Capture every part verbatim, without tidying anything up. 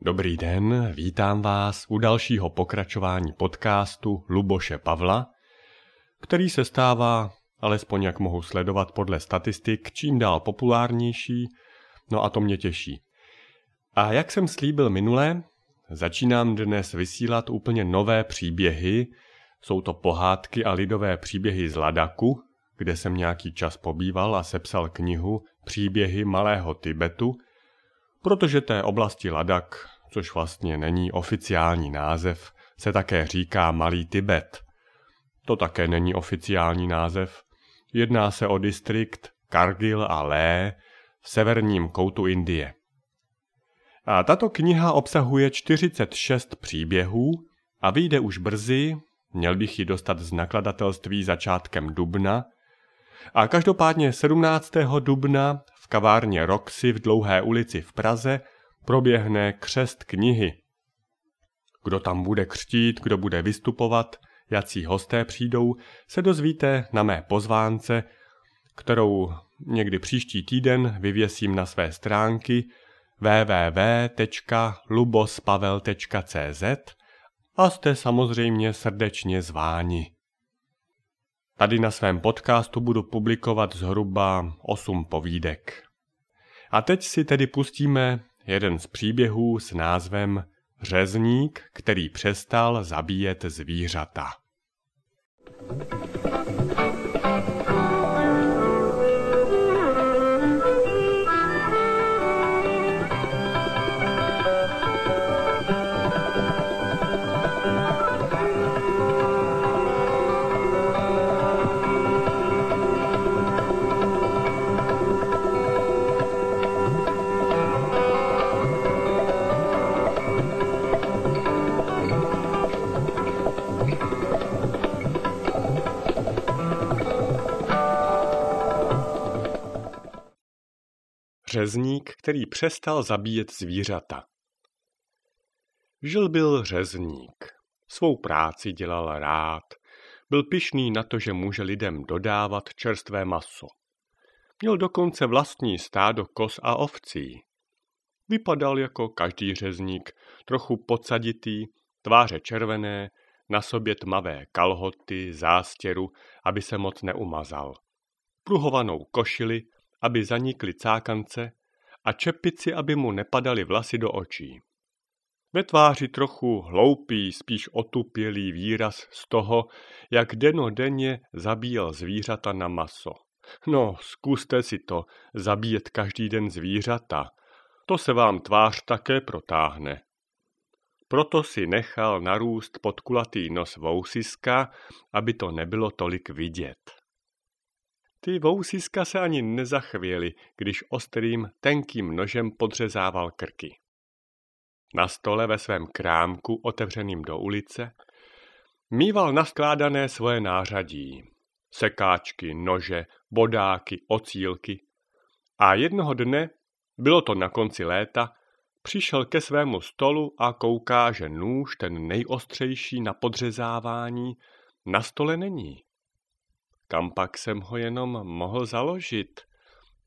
Dobrý den, vítám vás u dalšího pokračování podcastu Luboše Pavla, který se stává, alespoň jak mohu sledovat podle statistik, čím dál populárnější, no a to mě těší. A jak jsem slíbil minule, začínám dnes vysílat úplně nové příběhy, jsou to pohádky a lidové příběhy z Ladaku, kde jsem nějaký čas pobýval a sepsal knihu Příběhy malého Tibetu, protože té oblasti Ladakh, což vlastně není oficiální název, se také říká Malý Tibet. To také není oficiální název. Jedná se o distrikt Kargil a Leh v severním koutu Indie. A tato kniha obsahuje čtyřicet šest příběhů a vyjde už brzy, měl bych ji dostat z nakladatelství začátkem dubna, a každopádně sedmnáctého dubna v kavárně Roxy v Dlouhé ulici v Praze proběhne křest knihy. Kdo tam bude křtít, kdo bude vystupovat, jací hosté přijdou, se dozvíte na mé pozvánce, kterou někdy příští týden vyvěsím na své stránky w w w tečka lubospavel tečka c z a jste samozřejmě srdečně zváni. Tady na svém podcastu budu publikovat zhruba osm povídek. A teď si tedy pustíme jeden z příběhů s názvem Řezník, který přestal zabíjet zvířata. Řezník, který přestal zabíjet zvířata. Žil byl řezník. Svou práci dělal rád. Byl pyšný na to, že může lidem dodávat čerstvé maso. Měl dokonce vlastní stádo koz a ovcí. Vypadal jako každý řezník, trochu podsaditý, tváře červené, na sobě tmavé kalhoty, zástěru, aby se moc neumazal. Pruhovanou košili, aby zanikly cákance, a čepici, aby mu nepadaly vlasy do očí. Ve tváři trochu hloupý, spíš otupělý výraz z toho, jak dennodenně zabíjel zvířata na maso. No, zkuste si to, zabíjet každý den zvířata. To se vám tvář také protáhne. Proto si nechal narůst pod kulatý nos vousiska, aby to nebylo tolik vidět. Ty vousiska se ani nezachvěly, když ostrým, tenkým nožem podřezával krky. Na stole ve svém krámku, otevřeným do ulice, míval naskládané svoje nářadí. Sekáčky, nože, bodáky, ocílky. A jednoho dne, bylo to na konci léta, přišel ke svému stolu a kouká, že nůž, ten nejostřejší na podřezávání, na stole není. Kam pak jsem ho jenom mohl založit,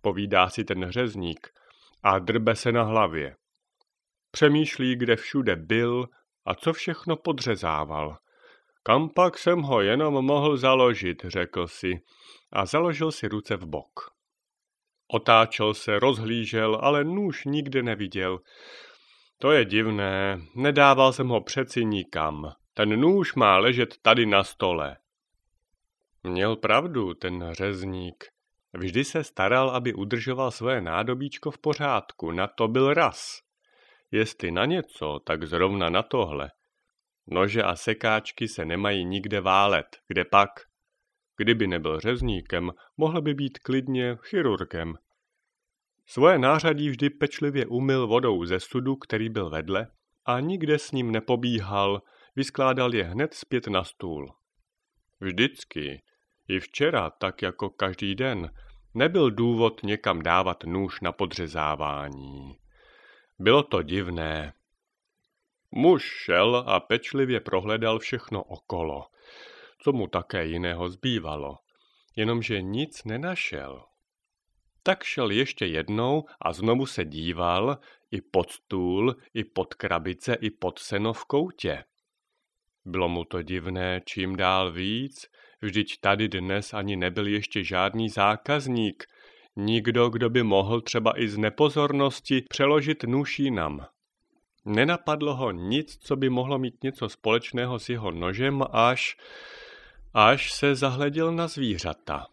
povídá si ten řezník a drbe se na hlavě. Přemýšlí, kde všude byl a co všechno podřezával. Kam pak jsem ho jenom mohl založit, řekl si a založil si ruce v bok. Otáčel se, rozhlížel, ale nůž nikde neviděl. To je divné, nedával jsem ho přeci nikam. Ten nůž má ležet tady na stole. Měl pravdu ten řezník. Vždy se staral, aby udržoval své nádobíčko v pořádku, na to byl raz. Jestli na něco, tak zrovna na tohle. Nože a sekáčky se nemají nikde válet, kde pak? Kdyby nebyl řezníkem, mohl by být klidně chirurgem. Svoje nářadí vždy pečlivě umyl vodou ze sudu, který byl vedle, a nikde s ním nepobíhal, vyskládal je hned zpět na stůl. Vždycky, i včera, tak jako každý den, nebyl důvod někam dávat nůž na podřezávání. Bylo to divné. Muž šel a pečlivě prohledal všechno okolo, co mu také jiného zbývalo, jenomže nic nenašel. Tak šel ještě jednou a znovu se díval i pod stůl, i pod krabice, i pod seno v koutě. Bylo mu to divné čím dál víc, vždyť tady dnes ani nebyl ještě žádný zákazník, nikdo, kdo by mohl třeba i z nepozornosti přeložit nůž jinam. Nenapadlo ho nic, co by mohlo mít něco společného s jeho nožem, až, až se zahleděl na zvířata.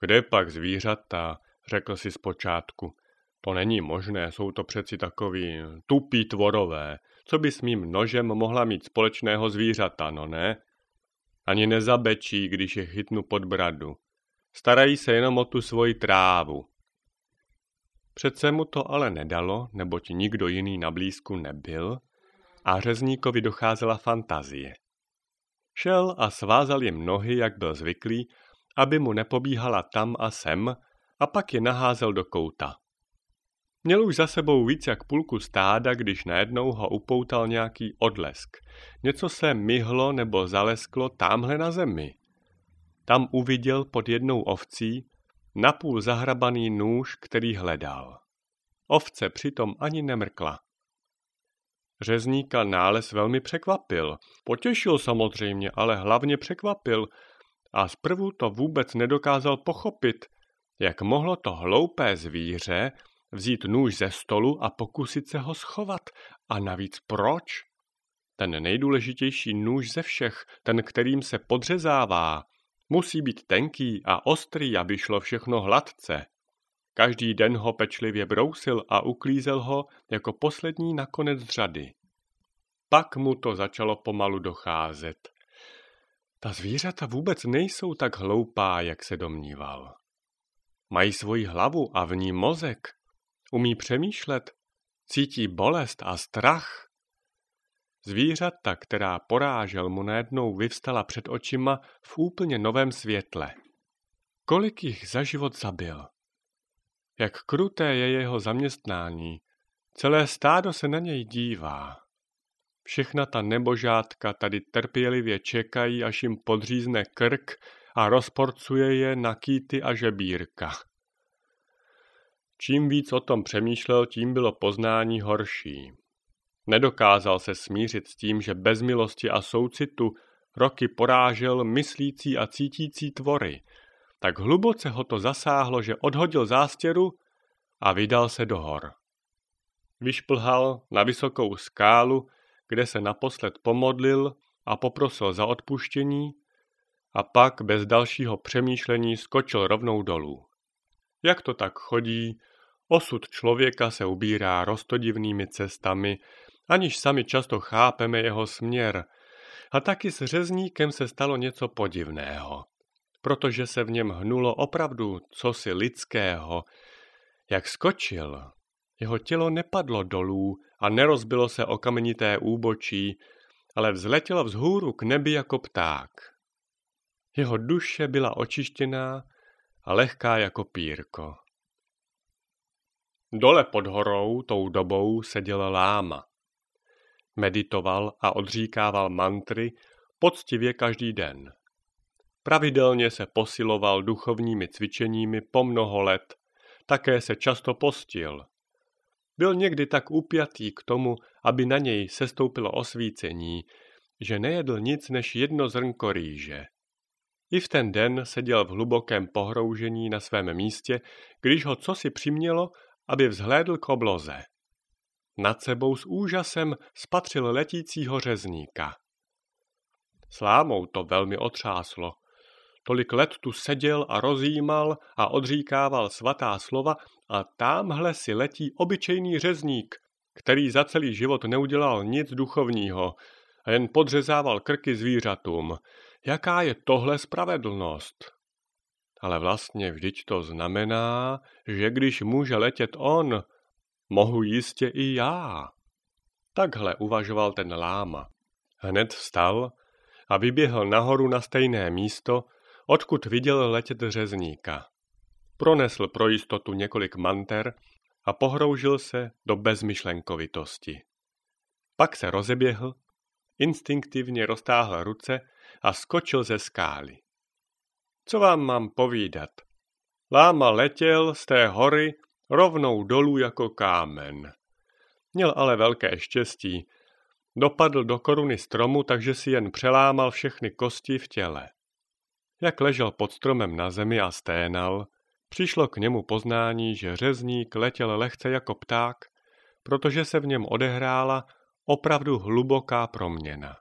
Kde pak zvířata, řekl si zpočátku. To není možné, jsou to přeci takoví tupí tvorové. Co by s mým nožem mohla mít společného zvířata, no ne? Ani nezabečí, když je chytnu pod bradu. Starají se jenom o tu svoji trávu. Přece mu to ale nedalo, neboť nikdo jiný na blízku nebyl a řezníkovi docházela fantazie. Šel a svázal jim nohy, jak byl zvyklý, aby mu nepobíhala tam a sem, a pak je naházel do kouta. Měl už za sebou víc jak půlku stáda, když najednou ho upoutal nějaký odlesk. Něco se myhlo nebo zalesklo támhle na zemi. Tam uviděl pod jednou ovcí napůl zahrabaný nůž, který hledal. Ovce přitom ani nemrkla. Řezníka nález velmi překvapil. Potěšil samozřejmě, ale hlavně překvapil. A zprvu to vůbec nedokázal pochopit, jak mohlo to hloupé zvíře vzít nůž ze stolu a pokusit se ho schovat. A navíc proč? Ten nejdůležitější nůž ze všech, ten, kterým se podřezává, musí být tenký a ostrý, aby šlo všechno hladce. Každý den ho pečlivě brousil a uklízel ho jako poslední na konec řady. Pak mu to začalo pomalu docházet. Ta zvířata vůbec nejsou tak hloupá, jak se domníval. Mají svoji hlavu a v ní mozek. Umí přemýšlet, cítí bolest a strach. Zvířata, která porážel, mu najednou vyvstala před očima v úplně novém světle. Kolik jich za život zabil? Jak kruté je jeho zaměstnání. Celé stádo se na něj dívá. Všechna ta nebožátka tady trpělivě čekají, až jim podřízne krk a rozporcuje je na kýty a žebírka. Čím víc o tom přemýšlel, tím bylo poznání horší. Nedokázal se smířit s tím, že bez milosti a soucitu roky porážel myslící a cítící tvory. Tak hluboce ho to zasáhlo, že odhodil zástěru a vydal se do hor. Vyšplhal na vysokou skálu, kde se naposled pomodlil a poprosil za odpuštění a pak bez dalšího přemýšlení skočil rovnou dolů. Jak to tak chodí, osud člověka se ubírá roztodivnými cestami, aniž sami často chápeme jeho směr. A taky s řezníkem se stalo něco podivného, protože se v něm hnulo opravdu cosi lidského. Jak skočil, jeho tělo nepadlo dolů a nerozbilo se o kamenité úbočí, ale vzletělo vzhůru k nebi jako pták. Jeho duše byla očištěná a lehká jako pírko. Dole pod horou tou dobou seděl láma. Meditoval a odříkával mantry poctivě každý den. Pravidelně se posiloval duchovními cvičeními po mnoho let, také se často postil. Byl někdy tak upjatý k tomu, aby na něj sestoupilo osvícení, že nejedl nic než jedno zrnko rýže. I v ten den seděl v hlubokém pohroužení na svém místě, když ho cosi přimělo, aby vzhlédl k obloze. Nad sebou s úžasem spatřil letícího řezníka. S lámou to velmi otřáslo. Tolik let tu seděl a rozjímal a odříkával svatá slova a támhle si letí obyčejný řezník, který za celý život neudělal nic duchovního a jen podřezával krky zvířatům. Jaká je tohle spravedlnost? Ale vlastně vždyť to znamená, že když může letět on, mohu jistě i já. Takhle uvažoval ten láma. Hned vstal a vyběhl nahoru na stejné místo, odkud viděl letět řezníka. Pronesl pro jistotu několik manter a pohroužil se do bezmyšlenkovitosti. Pak se rozeběhl, instinktivně roztáhl ruce a skočil ze skály. Co vám mám povídat? Láma letěl z té hory rovnou dolů jako kámen. Měl ale velké štěstí. Dopadl do koruny stromu, takže si jen přelámal všechny kosti v těle. Jak ležel pod stromem na zemi a sténal, přišlo k němu poznání, že řezník letěl lehce jako pták, protože se v něm odehrála opravdu hluboká proměna.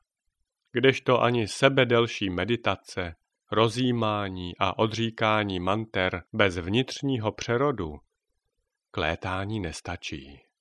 Kdežto ani sebe delší meditace, rozjímání a odříkání manter bez vnitřního přerodu, klétání nestačí.